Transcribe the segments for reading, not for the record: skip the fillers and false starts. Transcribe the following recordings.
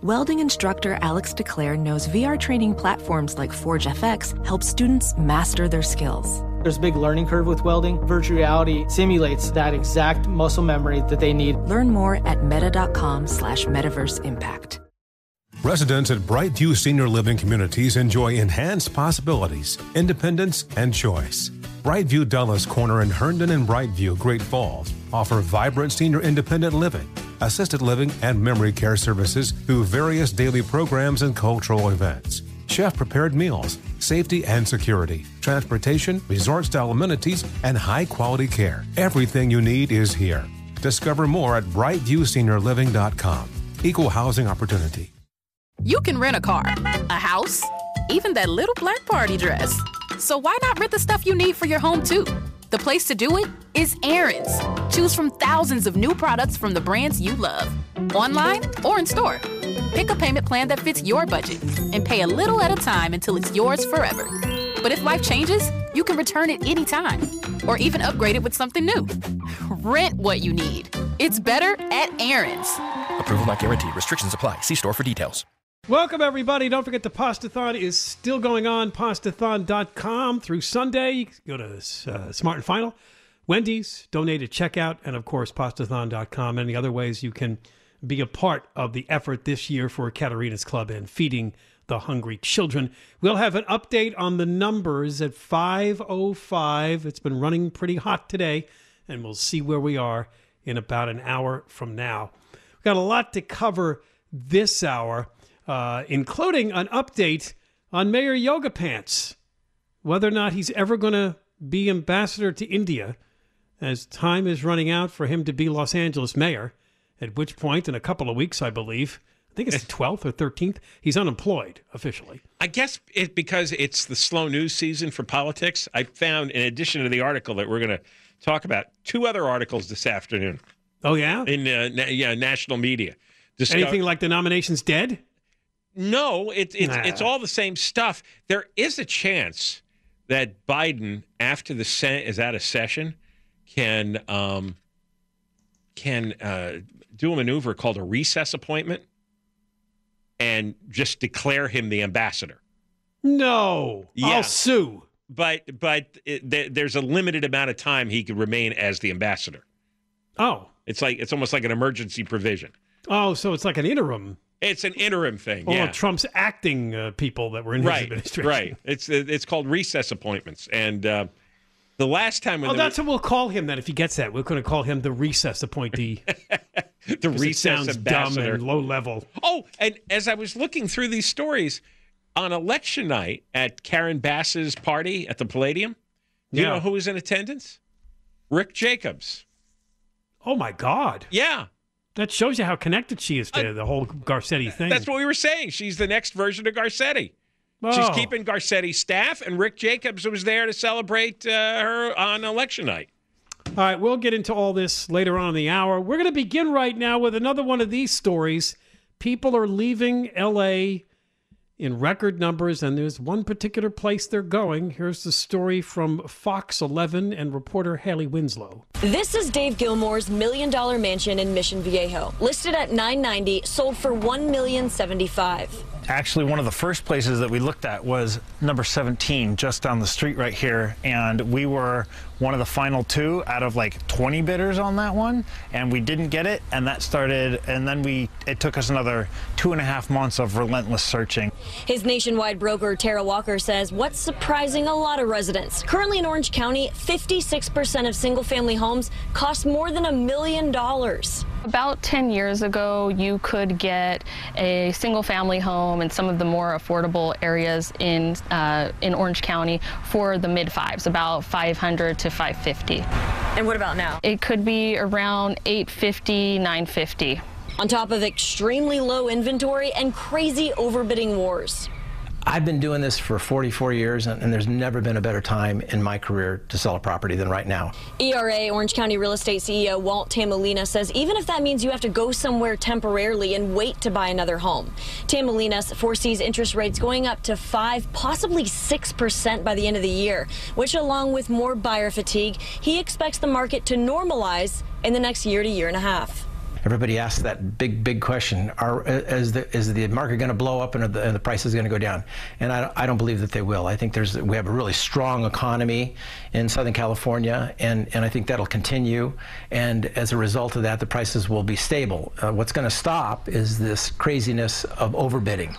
Welding instructor Alex DeClaire knows VR training platforms like ForgeFX help students master their skills. There's a big learning curve with welding. Virtual reality simulates that exact muscle memory that they need. Learn more at meta.com/metaverse impact. Residents at Brightview Senior Living Communities enjoy enhanced possibilities, independence, and choice. Brightview Dulles Corner in Herndon and Brightview, Great Falls, offer vibrant senior independent living, assisted living, and memory care services through various daily programs and cultural events. Chef-prepared meals, safety and security, transportation, resort-style amenities, and high-quality care. Everything you need is here. Discover more at brightviewseniorliving.com. Equal housing opportunity. You can rent a car, a house, even that little black party dress. So why not rent the stuff you need for your home, too? The place to do it is Aaron's. Choose from thousands of new products from the brands you love, online or in store. Pick a payment plan that fits your budget and pay a little at a time until it's yours forever. But if life changes, you can return it anytime or even upgrade it with something new. Rent what you need. It's better at Aaron's. Approval not guaranteed. Restrictions apply. See store for details. Welcome, everybody. Don't forget the Pastathon is still going on. Pastathon.com through Sunday. You can go to Smart and Final, Wendy's, donate at checkout, and, of course, Pastathon.com. Any other ways you can be a part of the effort this year for Caterina's Club and feeding the hungry children. We'll have an update on the numbers at 5:05. It's been running pretty hot today, and we'll see where we are in about an hour from now. We've got a lot to cover this hour, including an update on Mayor Yoga Pants, whether or not he's ever going to be ambassador to India, as time is running out for him to be Los Angeles mayor, at which point in a couple of weeks, I believe, I think it's the 12th or 13th, he's unemployed officially. I guess it because it's the slow news season for politics. I found, in addition to the article that we're going to talk about, two other articles this afternoon. Oh, yeah? In national media. Anything like the nomination's dead? No, it's all the same stuff. There is a chance that Biden, after the Senate is out of session, can do a maneuver called a recess appointment and just declare him the ambassador. No, yeah. I'll sue. But there's a limited amount of time he could remain as the ambassador. Oh. It's almost like an emergency provision. Oh, so it's like an interim. It's an interim thing, yeah. All Trump's acting people that were in his administration. Right, it's called recess appointments. And the last time... that's what we'll call him then if he gets that. We're going to call him the recess appointee. The recess ambassador. Dumb and low level. Oh, and as I was looking through these stories, on election night at Karen Bass's party at the Palladium, do you know who was in attendance? Rick Jacobs. Oh, my God. Yeah. That shows you how connected she is to the whole Garcetti thing. That's what we were saying. She's the next version of Garcetti. Oh. She's keeping Garcetti's staff, and Rick Jacobs was there to celebrate her on election night. All right, we'll get into all this later on in the hour. We're going to begin right now with another one of these stories. People are leaving L.A. in record numbers, and there's one particular place they're going. Here's the story from Fox 11 and reporter Haley Winslow. This is Dave Gilmore's $1 million mansion in Mission Viejo, listed at $990,000, sold for $1,075,000. Actually, one of the first places that we looked at was number 17, just down the street right here, and we were one of the final two out of like 20 bidders on that one, and we didn't get it, and that started, and then it took us another 2.5 months of relentless searching. His nationwide broker, Tara Walker, says what's surprising a lot of residents. Currently in Orange County, 56% of single-family homes cost more than $1 million. About 10 years ago, you could get a single-family home in some of the more affordable areas in Orange County for the mid-fives, about $500 to $550. And what about now? It could be around $850, $950. on top of extremely low inventory and crazy overbidding wars. I've been doing this for 44 years, and there's never been a better time in my career to sell a property than right now. ERA Orange County Real Estate CEO Walt Tamalina says even if that means you have to go somewhere temporarily and wait to buy another home. Tamalina foresees interest rates going up to 5%, possibly 6% by the end of the year, which, along with more buyer fatigue, he expects the market to normalize in the next year to year and a half. Everybody asks that big question: is the market going to blow up, and are the prices going to go down? And I don't believe that they will. I think we have a really strong economy in Southern California, and I think that'll continue. And as a result of that, the prices will be stable. What's going to stop is this craziness of overbidding.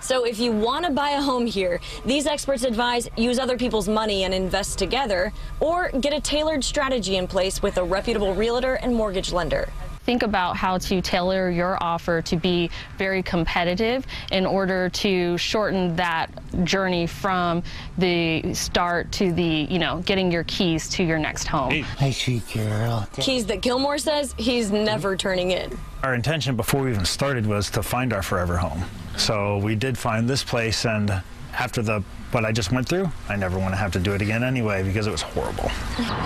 So if you want to buy a home here, these experts advise use other people's money and invest together, or get a tailored strategy in place with a reputable realtor and mortgage lender. Think about how to tailor your offer to be very competitive in order to shorten that journey from the start to the, you know, getting your keys to your next home. Hey, sweet girl. Keys that Gilmore says he's never turning in. Our intention before we even started was to find our forever home. So we did find this place, and after what I just went through, I never want to have to do it again anyway, because it was horrible.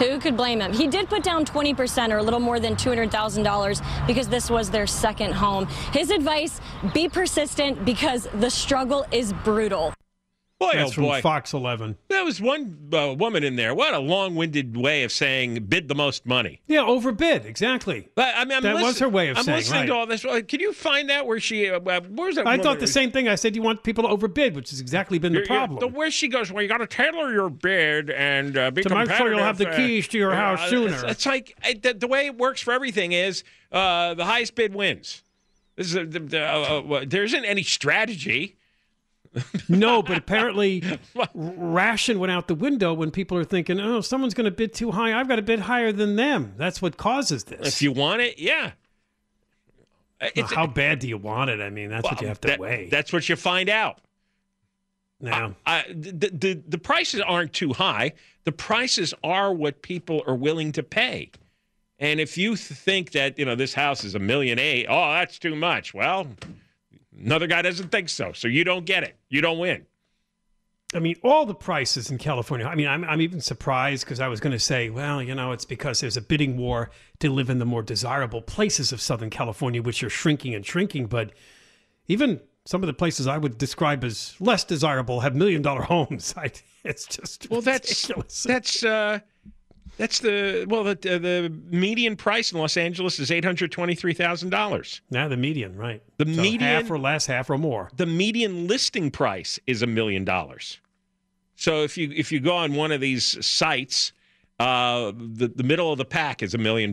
Who could blame him? He did put down 20%, or a little more than $200,000, because this was their second home. His advice: be persistent, because the struggle is brutal. Boy, that's oh boy. From Fox 11. That was one woman in there. What a long-winded way of saying bid the most money. Yeah, overbid, exactly. But, I mean, that was her way of saying. I'm listening to all this. Can you find that where she? Where's that? I thought the same thing. I said you want people to overbid, which has exactly been the problem. Where she goes, well, you got to tailor your bid and be competitive. Tomorrow you'll have the keys to your house sooner. It's like the way it works for everything is the highest bid wins. This is there isn't any strategy. No, but apparently ration went out the window when people are thinking, oh, someone's going to bid too high. I've got to bid higher than them. That's what causes this. If you want it, yeah. How bad do you want it? I mean, that's what you have to weigh. That's what you find out. Now, the prices aren't too high. The prices are what people are willing to pay. And if you think that, you know, this house is $1.8 million, oh, that's too much. Well, another guy doesn't think so, so you don't get it. You don't win. I mean, all the prices in California. I mean, I'm even surprised, because I was going to say, well, you know, it's because there's a bidding war to live in the more desirable places of Southern California, which are shrinking and shrinking. But even some of the places I would describe as less desirable have $1 million homes. It's just ridiculous. That's the median price in Los Angeles is $823,000. Yeah, the median, right? The median, half or less, half or more. The median listing price is $1 million. So if you go on one of these sites, the middle of the pack is $1 million.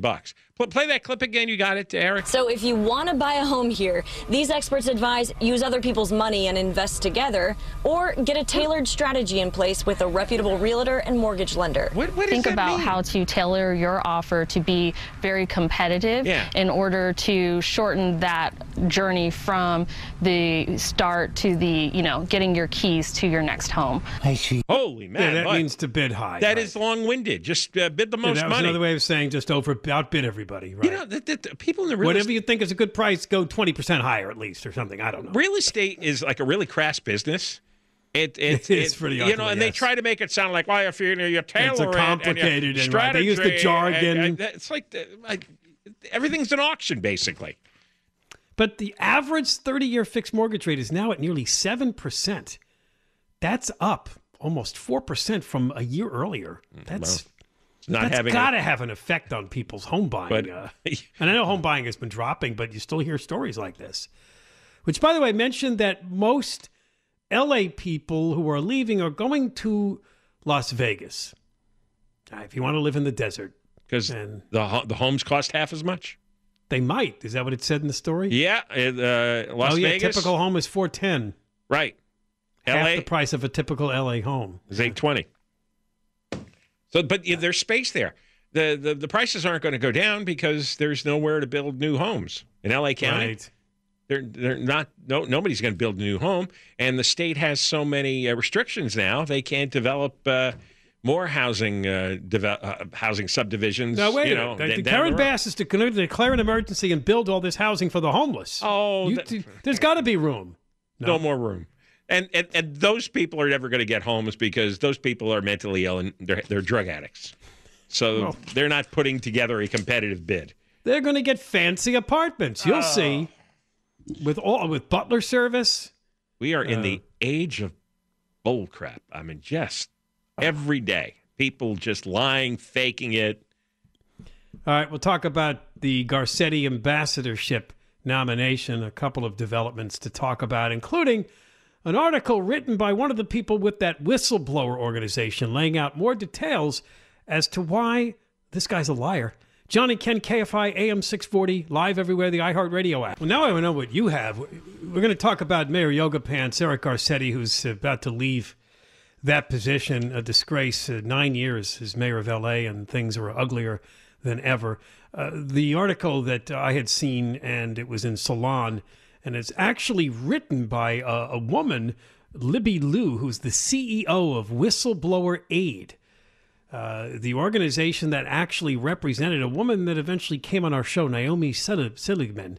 Play that clip again. You got it, Eric. So if you want to buy a home here, these experts advise use other people's money and invest together, or get a tailored strategy in place with a reputable realtor and mortgage lender. What does that mean? Think about how to tailor your offer to be very competitive in order to shorten that journey from the start to the, you know, getting your keys to your next home. Holy man, yeah, that means to bid high. That is long-winded. Just bid the most money. That was another way of saying just outbid everybody. Right. You know, people in the real estate, whatever you think is a good price, go 20% higher at least, or something. I don't know. Real estate is like a really crass business. It's pretty, you know, and they try to make it sound like, well, if you're tailoring, it's a complicated and strategy, they use the jargon. It's like everything's an auction basically. But the average 30-year fixed mortgage rate is now at nearly 7%. That's up almost 4% from a year earlier. That's. Well, that's got to have an effect on people's home buying. But, and I know home buying has been dropping, but you still hear stories like this. Which, by the way, mentioned that most LA people who are leaving are going to Las Vegas. If you want to live in the desert. Because the homes cost half as much? They might. Is that what it said in the story? Yeah. Las Vegas? A typical home is $410. Right. LA? Half the price of a typical LA home. Is $820. So, but there's space there. The prices aren't going to go down because there's nowhere to build new homes in LA County. Right. They're not. No, nobody's going to build a new home, and the state has so many restrictions now. They can't develop more housing housing subdivisions. Now, wait, Karen Bass is to declare an emergency and build all this housing for the homeless. Oh, there's got to be room. No more room. And those people are never going to get homes because those people are mentally ill and they're drug addicts. So they're not putting together a competitive bid. They're going to get fancy apartments. You'll see. With butler service. We are in the age of bull crap. I mean, just every day. People just lying, faking it. All right, we'll talk about the Garcetti ambassadorship nomination, a couple of developments to talk about, including an article written by one of the people with that whistleblower organization laying out more details as to why this guy's a liar. John and Ken, KFI, AM 640, live everywhere, the iHeartRadio app. Well, now I know what you have. We're going to talk about Mayor Yoga Pants, Eric Garcetti, who's about to leave that position, a disgrace. 9 years as mayor of L.A., and things are uglier than ever. The article that I had seen, and it was in Salon, and it's actually written by a woman, Libby Liu, who's the CEO of Whistleblower Aid. The organization that actually represented a woman that eventually came on our show, Naomi Seligman.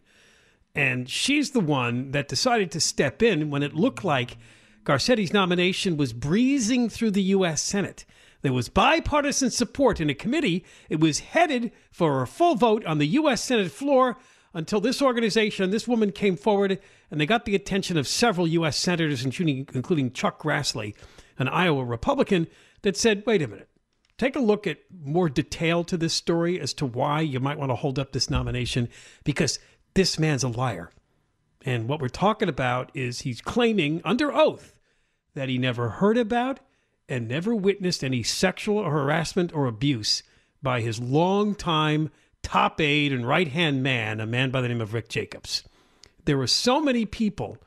And she's the one that decided to step in when it looked like Garcetti's nomination was breezing through the U.S. Senate. There was bipartisan support in a committee. It was headed for a full vote on the U.S. Senate floor until this organization, this woman came forward, and they got the attention of several U.S. senators, including Chuck Grassley, an Iowa Republican, that said, wait a minute. Take a look at more detail to this story as to why you might want to hold up this nomination, because this man's a liar. And what we're talking about is he's claiming under oath that he never heard about and never witnessed any sexual harassment or abuse by his longtime top aide and right-hand man, a man by the name of Rick Jacobs. There were so many people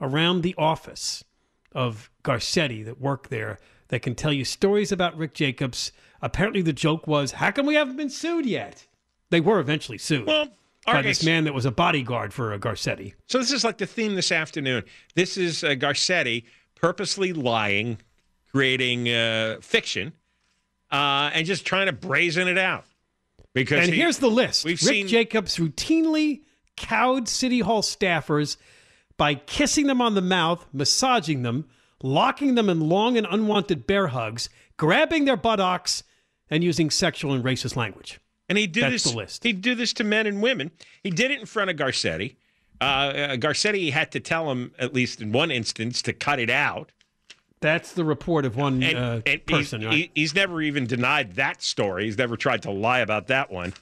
around the office of Garcetti that worked there that can tell you stories about Rick Jacobs. Apparently the joke was, how come we haven't been sued yet? They were eventually sued by this man that was a bodyguard for Garcetti. So this is like the theme this afternoon. This is Garcetti purposely lying, creating fiction, and just trying to brazen it out. Because here's the list. Rick Jacobs routinely cowed City Hall staffers by kissing them on the mouth, massaging them, locking them in long and unwanted bear hugs, grabbing their buttocks, and using sexual and racist language. And he did he'd do this to men and women. He did it in front of Garcetti. Garcetti had to tell him, at least in one instance, to cut it out. That's the report of one person. He's never even denied that story. He's never tried to lie about that one.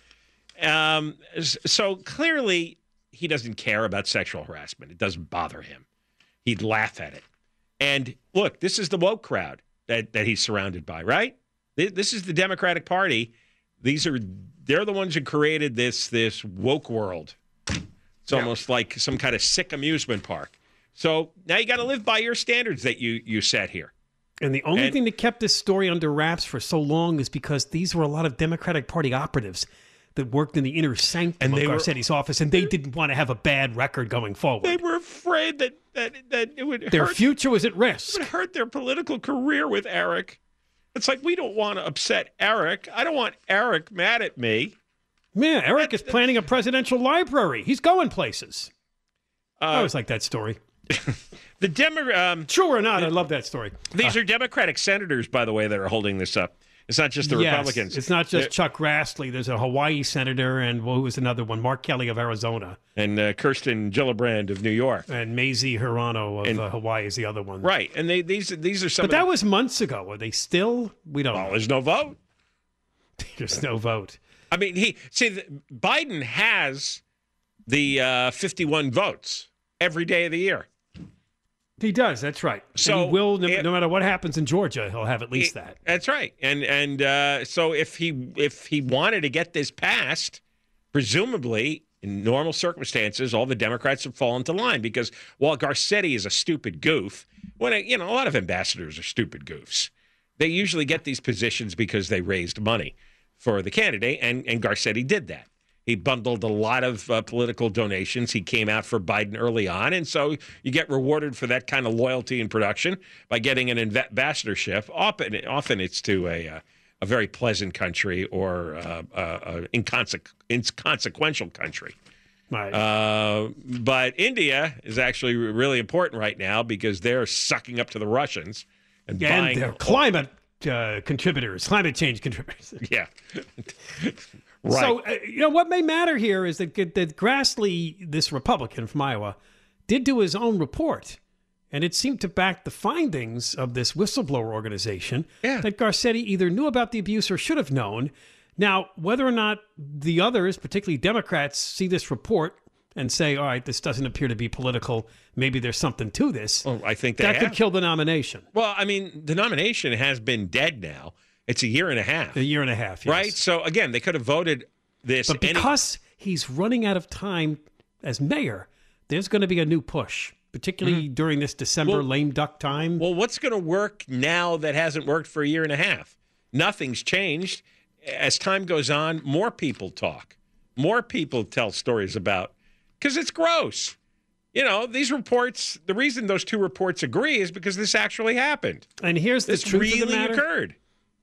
So clearly, he doesn't care about sexual harassment. It doesn't bother him. He'd laugh at it. And look, this is the woke crowd that he's surrounded by, right? This is the Democratic Party. They're the ones who created this woke world. It's almost like some kind of sick amusement park. So now you got to live by your standards that you set here. And the only thing that kept this story under wraps for so long is because these were a lot of Democratic Party operatives that worked in the inner sanctum of Garcetti's office, and they didn't want to have a bad record going forward. They were afraid that it would hurt. Their future was at risk. It would hurt their political career with Eric. It's like, we don't want to upset Eric. I don't want Eric mad at me. Man, Eric is planning a presidential library. He's going places. I always like that story. True or not, I love that story. These are Democratic senators, by the way, that are holding this up. It's not just the Republicans. It's not just Chuck Grassley. There's a Hawaii senator, and who was another one? Mark Kelly of Arizona. And Kirsten Gillibrand of New York. And Mazie Hirono of Hawaii is the other one. Right. And these are some... But that was months ago. Are they still? We don't know. There's no vote. There's no vote. I mean, Biden has the 51 votes every day of the year. He does. That's right. So and he will, no matter what happens in Georgia, he'll have at least that. That's right. And so if he wanted to get this passed, presumably in normal circumstances, all the Democrats would fall into line, because while Garcetti is a stupid goof, a lot of ambassadors are stupid goofs. They usually get these positions because they raised money for the candidate, and Garcetti did that. He bundled a lot of political donations. He came out for Biden early on. And so you get rewarded for that kind of loyalty and production by getting an ambassadorship. Often it's to a very pleasant country or an inconsequential country. Right. But India is actually really important right now because they're sucking up to the Russians. And they're climate contributors, climate change contributors. Yeah. Right. So, you know, what may matter here is that Grassley, this Republican from Iowa, did do his own report. And it seemed to back the findings of this whistleblower organization that Garcetti either knew about the abuse or should have known. Now, whether or not the others, particularly Democrats, see this report and say, all right, this doesn't appear to be political. Maybe there's something to this. Well, I think that could kill the nomination. Well, I mean, the nomination has been dead now. It's a year and a half. A year and a half, yes. Right? So, again, they could have voted this. But because he's running out of time as mayor, there's going to be a new push, particularly during this December lame duck time. Well, what's going to work now that hasn't worked for a year and a half? Nothing's changed. As time goes on, more people talk. More people tell stories about, because it's gross. You know, these reports, the reason those two reports agree is because this actually happened. And here's the truth of the matter. This really occurred.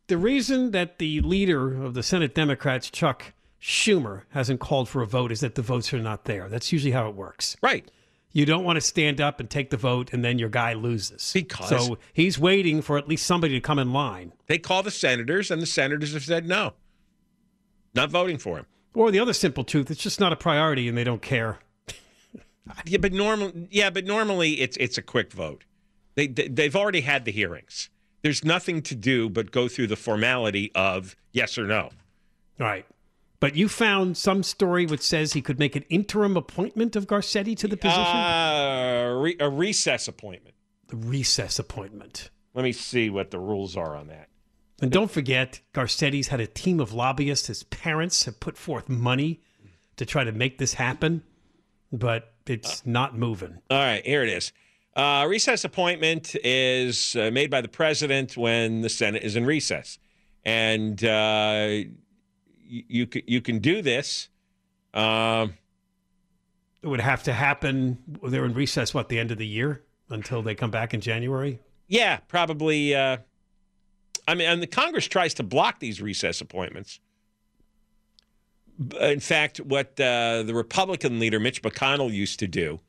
The reason that the leader of the Senate Democrats, Chuck Schumer, hasn't called for a vote is that the votes are not there. That's usually how it works. Right. You don't want to stand up and take the vote, and then your guy loses. Because. So he's waiting for at least somebody to come in line. They call the senators, and the senators have said no. Not voting for him. Or the other simple truth, it's just not a priority, and they don't care. But normally it's a quick vote. They've already had the hearings. There's nothing to do but go through the formality of yes or no. Right. But you found some story which says he could make an interim appointment of Garcetti to the position? A recess appointment. A recess appointment. Let me see what the rules are on that. And don't forget, Garcetti's had a team of lobbyists. His parents have put forth money to try to make this happen, but it's not moving. All right, here it is. Recess appointment is made by the president when the Senate is in recess. And you can do this. It would have to happen. They're in recess, what, the end of the year until they come back in January? Yeah, probably. I mean, and the Congress tries to block these recess appointments. In fact, what the Republican leader, Mitch McConnell, used to do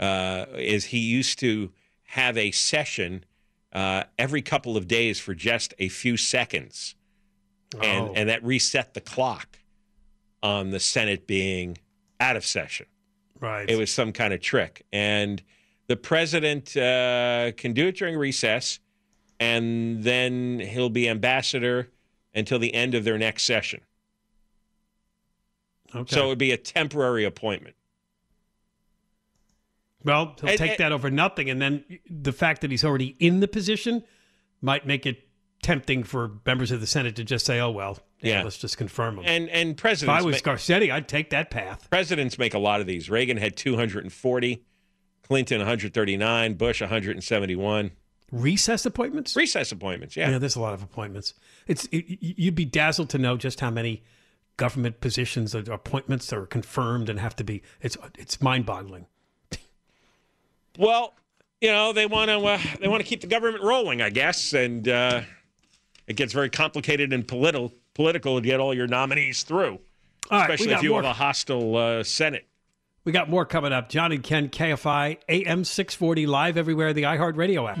is he used to have a session every couple of days for just a few seconds. And that reset the clock on the Senate being out of session. Right. It was some kind of trick. And the president can do it during recess, and then he'll be ambassador until the end of their next session. Okay. So it would be a temporary appointment. Well, he'll take that over nothing, and then the fact that he's already in the position might make it tempting for members of the Senate to just say, oh, well, yeah, let's just confirm him. And presidents... If I was Garcetti, I'd take that path. Presidents make a lot of these. Reagan had 240, Clinton 139, Bush 171. Recess appointments? Recess appointments, yeah. Yeah, there's a lot of appointments. You'd be dazzled to know just how many government positions or appointments that are confirmed and have to be... It's mind-boggling. Well, you know, they want to keep the government rolling, I guess, and it gets very complicated and political to get all your nominees through, especially if you have a hostile Senate. We got more coming up. John and Ken, KFI, AM 640, live everywhere, the iHeartRadio app.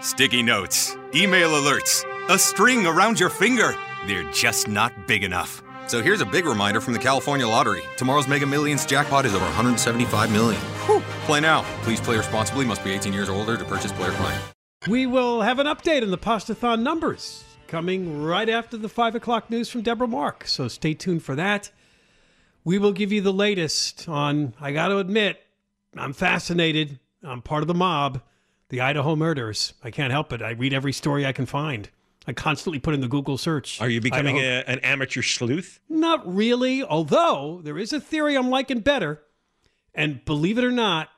Sticky notes, email alerts, a string around your finger. They're just not big enough. So here's a big reminder from the California Lottery. Tomorrow's Mega Millions jackpot is over $175 million. Whew. Play now. Please play responsibly. Must be 18 years or older to purchase player client. We will have an update on the Pastathon numbers coming right after the 5 o'clock news from Deborah Mark. So stay tuned for that. We will give you the latest on, I got to admit, I'm fascinated. I'm part of the mob. The Idaho murders. I can't help it. I read every story I can find. I constantly put in the Google search. Are you becoming an amateur sleuth? Not really, although there is a theory I'm liking better. And believe it or not,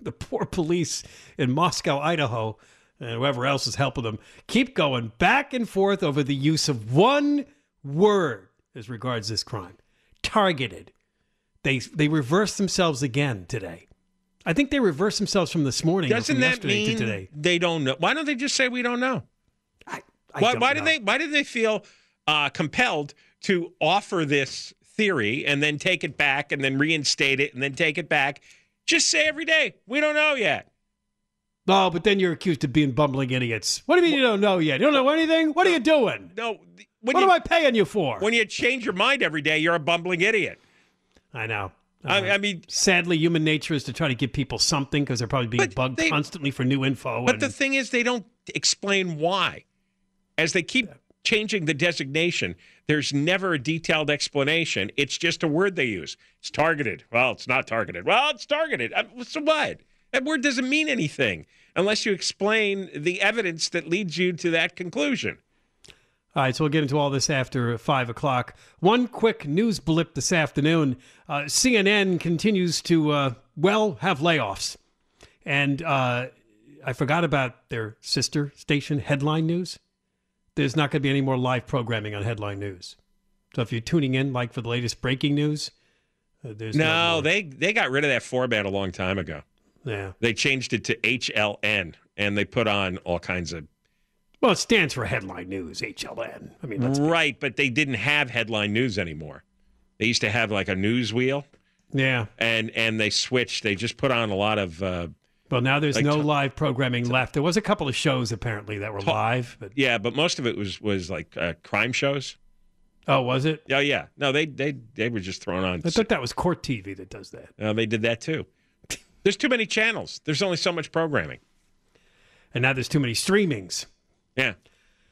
the poor police in Moscow, Idaho, and whoever else is helping them, keep going back and forth over the use of one word as regards this crime. Targeted. They reversed themselves again today. I think they reversed themselves from this morning. Doesn't that mean today. They don't know? Why don't they just say we don't know? Why did they feel compelled to offer this theory and then take it back and then reinstate it and then take it back? Just say every day, we don't know yet. Oh, but then you're accused of being bumbling idiots. What do you mean you don't know yet? You don't know anything? What are you doing? No. What am I paying you for? When you change your mind every day, you're a bumbling idiot. I know. I mean, sadly, human nature is to try to give people something because they're probably being bugged constantly for new info. But the thing is, they don't explain why. As they keep changing the designation, there's never a detailed explanation. It's just a word they use. It's targeted. Well, it's not targeted. Well, it's targeted. So what? That word doesn't mean anything unless you explain the evidence that leads you to that conclusion. All right, so we'll get into all this after 5 o'clock. One quick news blip this afternoon. CNN continues to, have layoffs. And I forgot about their sister station, Headline News. There's not going to be any more live programming on Headline News. So if you're tuning in, like, for the latest breaking news, there's no... No, they got rid of that format a long time ago. Yeah. They changed it to HLN, and they put on all kinds of... Well, it stands for Headline News, HLN. I mean, that's right, but they didn't have Headline News anymore. They used to have like a news wheel. Yeah. And they switched. They just put on a lot of... well, now there's no live programming left. There was a couple of shows, apparently, that were live. But... Yeah, but most of it was like crime shows. Oh, was it? Oh, yeah. No, they were just thrown on. I thought that was Court TV that does that. No, they did that, too. There's too many channels. There's only so much programming. And now there's too many streamings. Yeah.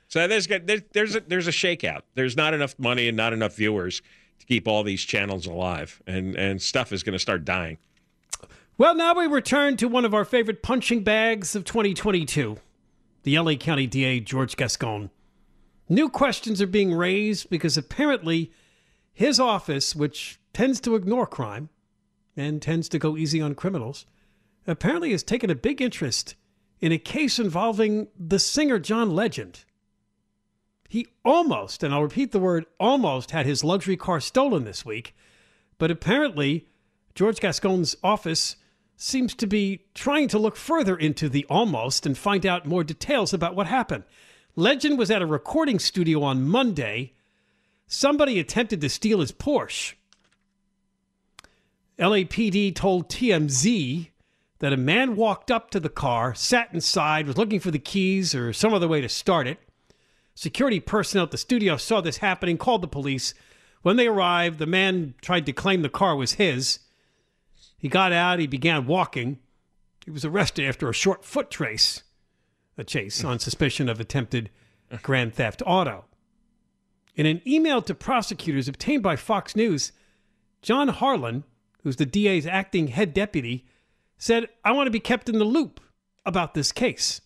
So there's a shakeout. There's not enough money and not enough viewers to keep all these channels alive. And stuff is going to start dying. Well, now we return to one of our favorite punching bags of 2022. The L.A. County DA, George Gascon. New questions are being raised because apparently his office, which tends to ignore crime, and tends to go easy on criminals, apparently has taken a big interest in a case involving the singer John Legend. He almost, and I'll repeat the word, almost had his luxury car stolen this week, but apparently George Gascon's office seems to be trying to look further into the almost and find out more details about what happened. Legend was at a recording studio on Monday. Somebody attempted to steal his Porsche. LAPD told TMZ that a man walked up to the car, sat inside, was looking for the keys or some other way to start it. Security personnel at the studio saw this happening, called the police. When they arrived, the man tried to claim the car was his. He got out. He began walking. He was arrested after a short foot trace, a chase on suspicion of attempted grand theft auto. In an email to prosecutors obtained by Fox News, John Harlan, who's the DA's acting head deputy, said, "I want to be kept in the loop about this case."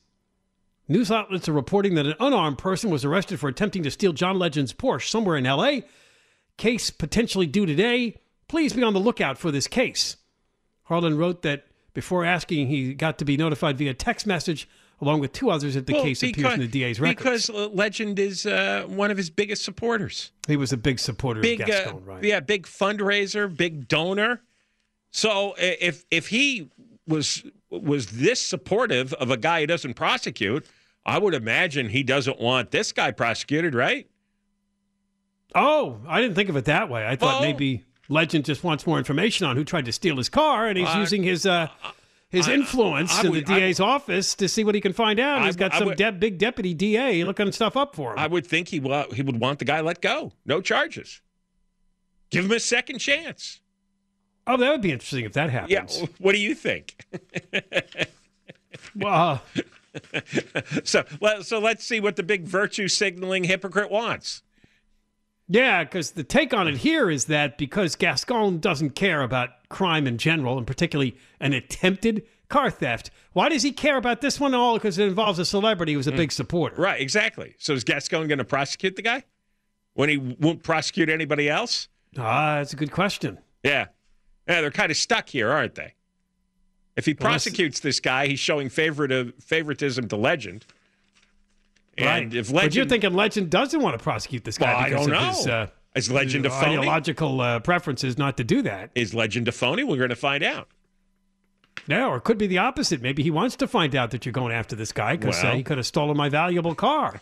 News outlets are reporting that an unarmed person was arrested for attempting to steal John Legend's Porsche somewhere in L.A. Case potentially due today. Please be on the lookout for this case. Harlan wrote that before asking, he got to be notified via text message, along with two others, that the case appears in the DA's records. Because Legend is one of his biggest supporters. He was a big supporter of Gascon, right? Yeah, big fundraiser, big donor. So if he was this supportive of a guy who doesn't prosecute, I would imagine he doesn't want this guy prosecuted, right? Oh, I didn't think of it that way. I thought maybe Legend just wants more information on who tried to steal his car, and he's using his influence in the DA's office to see what he can find out. He's got some big deputy DA looking stuff up for him. I would think he would want the guy let go. No charges. Give him a second chance. Oh, that would be interesting if that happens. Yeah. What do you think? Well, so let's see what the big virtue signaling hypocrite wants. Yeah, because the take on it here is that because Gascon doesn't care about crime in general, and particularly an attempted car theft, why does he care about this one at all? Because it involves a celebrity who's a big supporter. Right, exactly. So is Gascon going to prosecute the guy when he won't prosecute anybody else? That's a good question. Yeah. Yeah, they're kind of stuck here, aren't they? If he prosecutes this guy, he's showing favoritism to Legend. Right. And if Legend, but you're thinking Legend doesn't want to prosecute this guy because of his, is Legend his ideological preferences not to do that. Is Legend a phony? We're going to find out. No, or it could be the opposite. Maybe he wants to find out that you're going after this guy because he could have stolen my valuable car.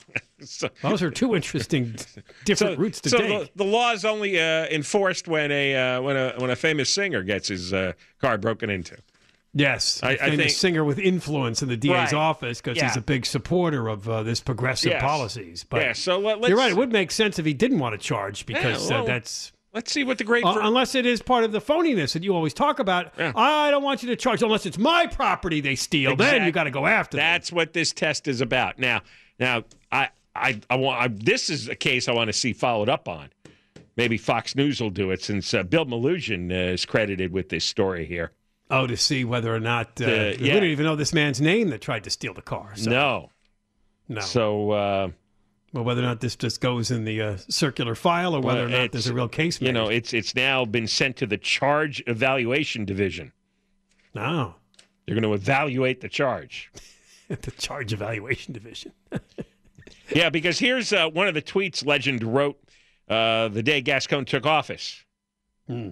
Those are two interesting different routes to take. So the law is only enforced when a famous singer gets his car broken into. Yes, a famous singer with influence in the DA's office because he's a big supporter of this progressive policies. But so you're right; it would make sense if he didn't want to charge because that's. Let's see what the great unless it is part of the phoniness that you always talk about. Yeah. I don't want you to charge unless it's my property they steal. Exactly. Then you got to go after them. That's what this test is about. Now, this is a case I want to see followed up on. Maybe Fox News will do it since Bill Malugin is credited with this story here. Oh, to see whether or not we don't even know this man's name that tried to steal the car. So. No. So, well, whether or not this just goes in the circular file, or whether or not there's a real case. You know, it's now been sent to the charge evaluation division. No, they're going to evaluate the charge. The charge evaluation division. Yeah, because here's one of the tweets Legend wrote the day Gascon took office.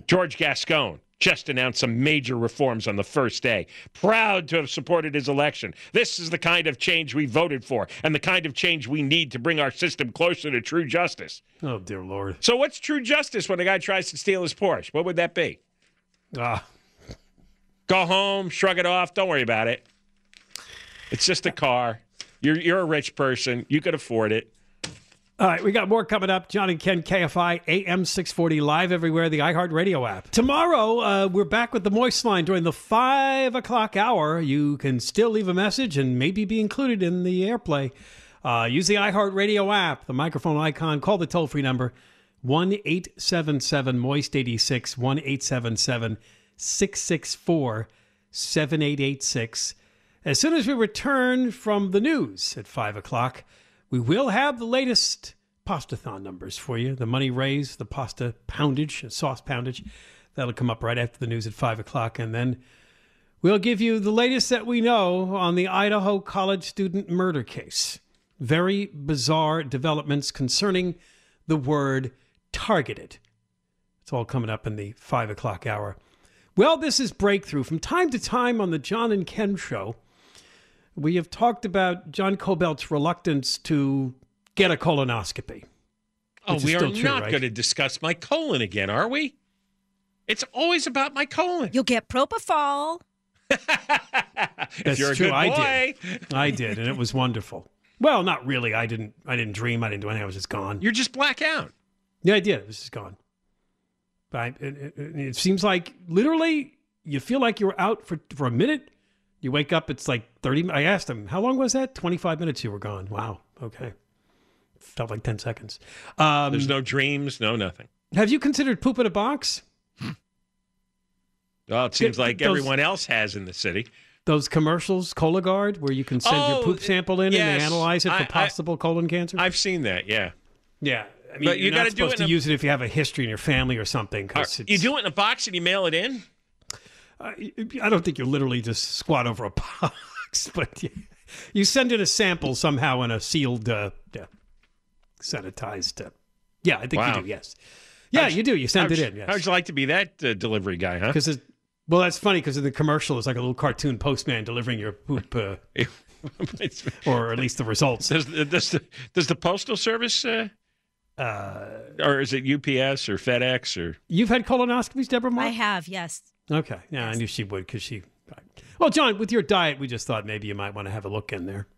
George Gascon just announced some major reforms on the first day. Proud to have supported his election. This is the kind of change we voted for and the kind of change we need to bring our system closer to true justice. Oh, dear Lord. So what's true justice when a guy tries to steal his Porsche? What would that be? Go home, shrug it off, don't worry about it. It's just a car. You're a rich person. You could afford it. All right, we got more coming up. John and Ken, KFI, AM 640, live everywhere, the iHeartRadio app. Tomorrow, we're back with the Moist Line during the 5 o'clock hour. You can still leave a message and maybe be included in the airplay. Use the iHeartRadio app, the microphone icon. Call the toll-free number, 1-877-MOIST-86, 1-877-664-7886. As soon as we return from the news at 5 o'clock, we will have the latest Pastathon numbers for you. The money raised, the pasta poundage, sauce poundage. That'll come up right after the news at 5 o'clock. And then we'll give you the latest that we know on the Idaho college student murder case. Very bizarre developments concerning the word targeted. It's all coming up in the 5 o'clock hour. Well, this is Breakthrough. From time to time on the John and Ken show, we have talked about John Kobelt's reluctance to get a colonoscopy. Oh, we are not going to discuss my colon again, are we? It's always about my colon. You'll get propofol. That's you're true. A good boy. I did, and it was wonderful. Well, not really. I didn't dream. I didn't do anything. I was just gone. You're just black out. Yeah, I did. I was just gone. But it seems like literally you feel like you were out for a minute. You wake up, it's like 30. I asked him, how long was that? 25 minutes you were gone. Wow. Okay. Felt like 10 seconds. There's no dreams, no nothing. Have you considered poop in a box? Well, it seems like everyone else has in the city. Those commercials, Cologuard, where you can send your poop sample in and they analyze it for possible colon cancer? I've seen that, yeah. Yeah. I mean, but you're not supposed to use it if you have a history in your family or something. You do it in a box and you mail it in? I don't think you literally just squat over a box, but you send in a sample somehow in a sealed, sanitized. Yeah, I think you do, yes. Yeah, you do. You send it in, yes. How would you like to be that delivery guy, huh? Well, that's funny because in the commercial, it's like a little cartoon postman delivering your poop, or at least the results. Does the Postal Service... or is it UPS or FedEx? Or you've had colonoscopies, Deborah Moore? I have, yes. Okay. Yeah, I knew she would because she... Well, John, with your diet, we just thought maybe you might want to have a look in there.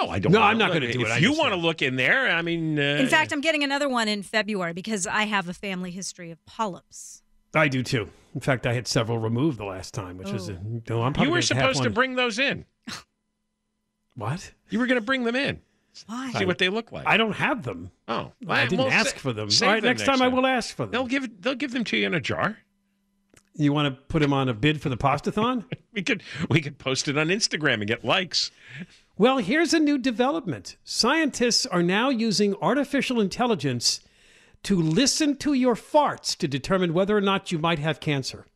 No, I don't. No, I'm not going to do it. If you want to look in there, I mean... In fact, I'm getting another one in February because I have a family history of polyps. I do, too. In fact, I had several removed the last time, which is... You were supposed to bring those in. What? You were going to bring them in. Why? See what they look like. I don't have them. Oh, well, I didn't ask for them. All right, next time I will ask for them. They'll give them to you in a jar. You want to put them on a bid for the Pastathon? we could post it on Instagram and get likes. Well, here's a new development. Scientists are now using artificial intelligence to listen to your farts to determine whether or not you might have cancer.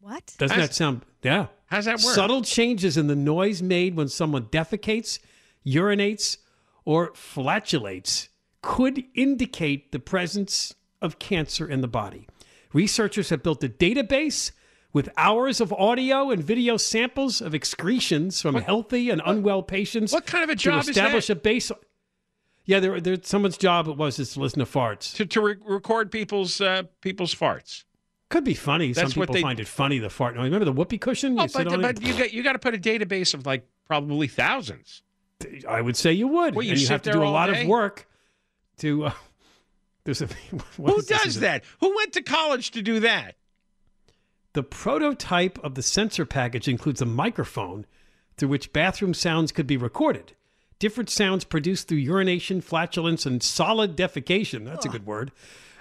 What? Doesn't that sound... Yeah. How's that work? Subtle changes in the noise made when someone defecates, urinates, or flatulates could indicate the presence of cancer in the body. Researchers have built a database with hours of audio and video samples of excretions from healthy and unwell patients. What kind of a job is that? To establish a base... Yeah, someone's job it was just to listen to farts. To record people's farts. Could be funny. That's Some people find it funny, the fart. Remember the whoopee cushion? Oh, but you got to put a database of like probably thousands. I would say you would. Well, you have to do a lot of work to... Who does that? Who went to college to do that? The prototype of the sensor package includes a microphone through which bathroom sounds could be recorded. Different sounds produced through urination, flatulence, and solid defecation, that's a good word,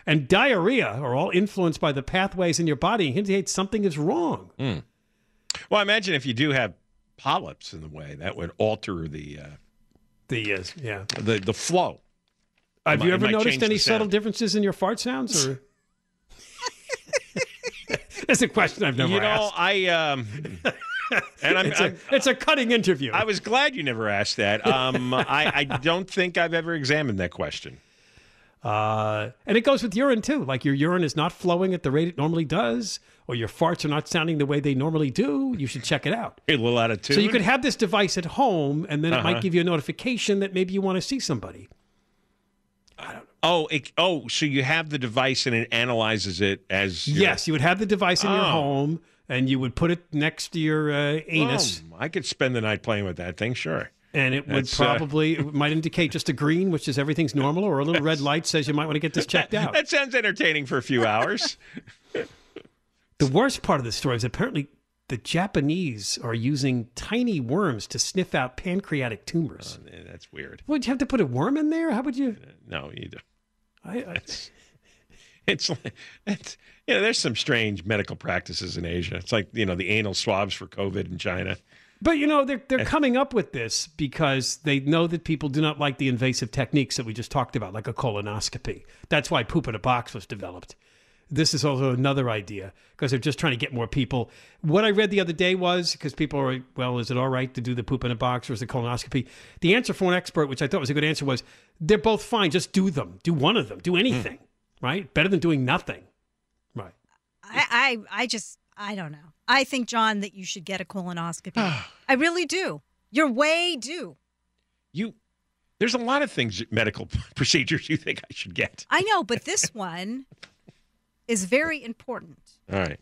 and diarrhea are all influenced by the pathways in your body and indicate something is wrong. Mm. Well, I imagine if you do have polyps in the way, that would alter the flow. Have you ever noticed any subtle differences in your fart sounds? Or... That's a question I've never asked. It's a cutting interview. I was glad you never asked that. I don't think I've ever examined that question. And it goes with urine, too. Like your urine is not flowing at the rate it normally does, or your farts are not sounding the way they normally do. You should check it out. A little out of tune. So you could have this device at home, and then it might give you a notification that maybe you want to see somebody. I don't know. So you have the device, and it analyzes it as... Yes, you would have the device in your home, and you would put it next to your anus. Oh, I could spend the night playing with that thing, sure. And it would probably, it might indicate just a green, which is everything's normal, or a little red light says you might want to get this checked out. That sounds entertaining for a few hours. The worst part of the story is apparently the Japanese are using tiny worms to sniff out pancreatic tumors. Oh, man, that's weird. Would you have to put a worm in there? How would you? No, you don't. There's some strange medical practices in Asia. It's like, the anal swabs for COVID in China. But, they're coming up with this because they know that people do not like the invasive techniques that we just talked about, like a colonoscopy. That's why poop in a box was developed. This is also another idea because they're just trying to get more people. What I read the other day was, because people are, well, is it all right to do the poop in a box or is it colonoscopy? The answer from an expert, which I thought was a good answer, was they're both fine. Just do them. Do one of them. Do anything. Right? Better than doing nothing. Right. I don't know. I think, John, that you should get a colonoscopy. I really do. You're way due. There's a lot of things, medical procedures you think I should get. I know, but this one is very important. All right.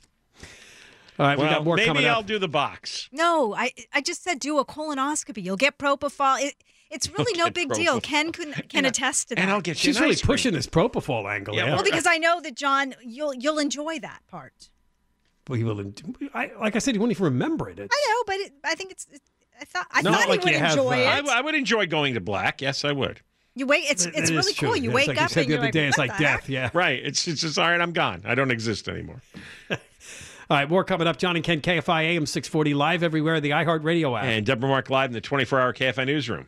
All right, well, we got more coming up. Maybe I'll do the box. No, I just said do a colonoscopy. You'll get propofol. It's really no big deal. Ken can attest to that. And I'll get you. She's really pushing this propofol angle. Yeah, well, because I know that, John, you'll enjoy that part. Well, he will. Like I said, he won't even remember it. I know, but I think it's. I thought he would enjoy it. I would enjoy going to black. Yes, I would. You wait. It's really cool. You wake up and you're like, it's like death. Yeah, right. It's just all right. I'm gone. I don't exist anymore. All right, more coming up. John and Ken, KFI AM 640 live everywhere. The iHeartRadio app and Deborah Mark live in the 24-hour KFI newsroom.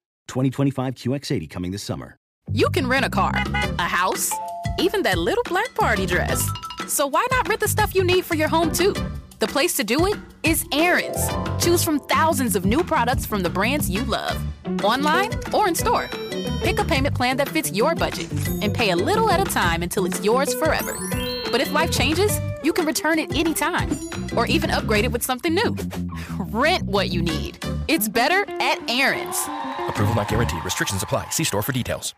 2025 QX80 coming this summer. You can rent a car, a house, even that little black party dress. So why not rent the stuff you need for your home, too? The place to do it is Aaron's. Choose from thousands of new products from the brands you love, online or in store. Pick a payment plan that fits your budget and pay a little at a time until it's yours forever. But if life changes, you can return it anytime or even upgrade it with something new. Rent what you need. It's better at Aaron's. Approval not guaranteed. Restrictions apply. See store for details.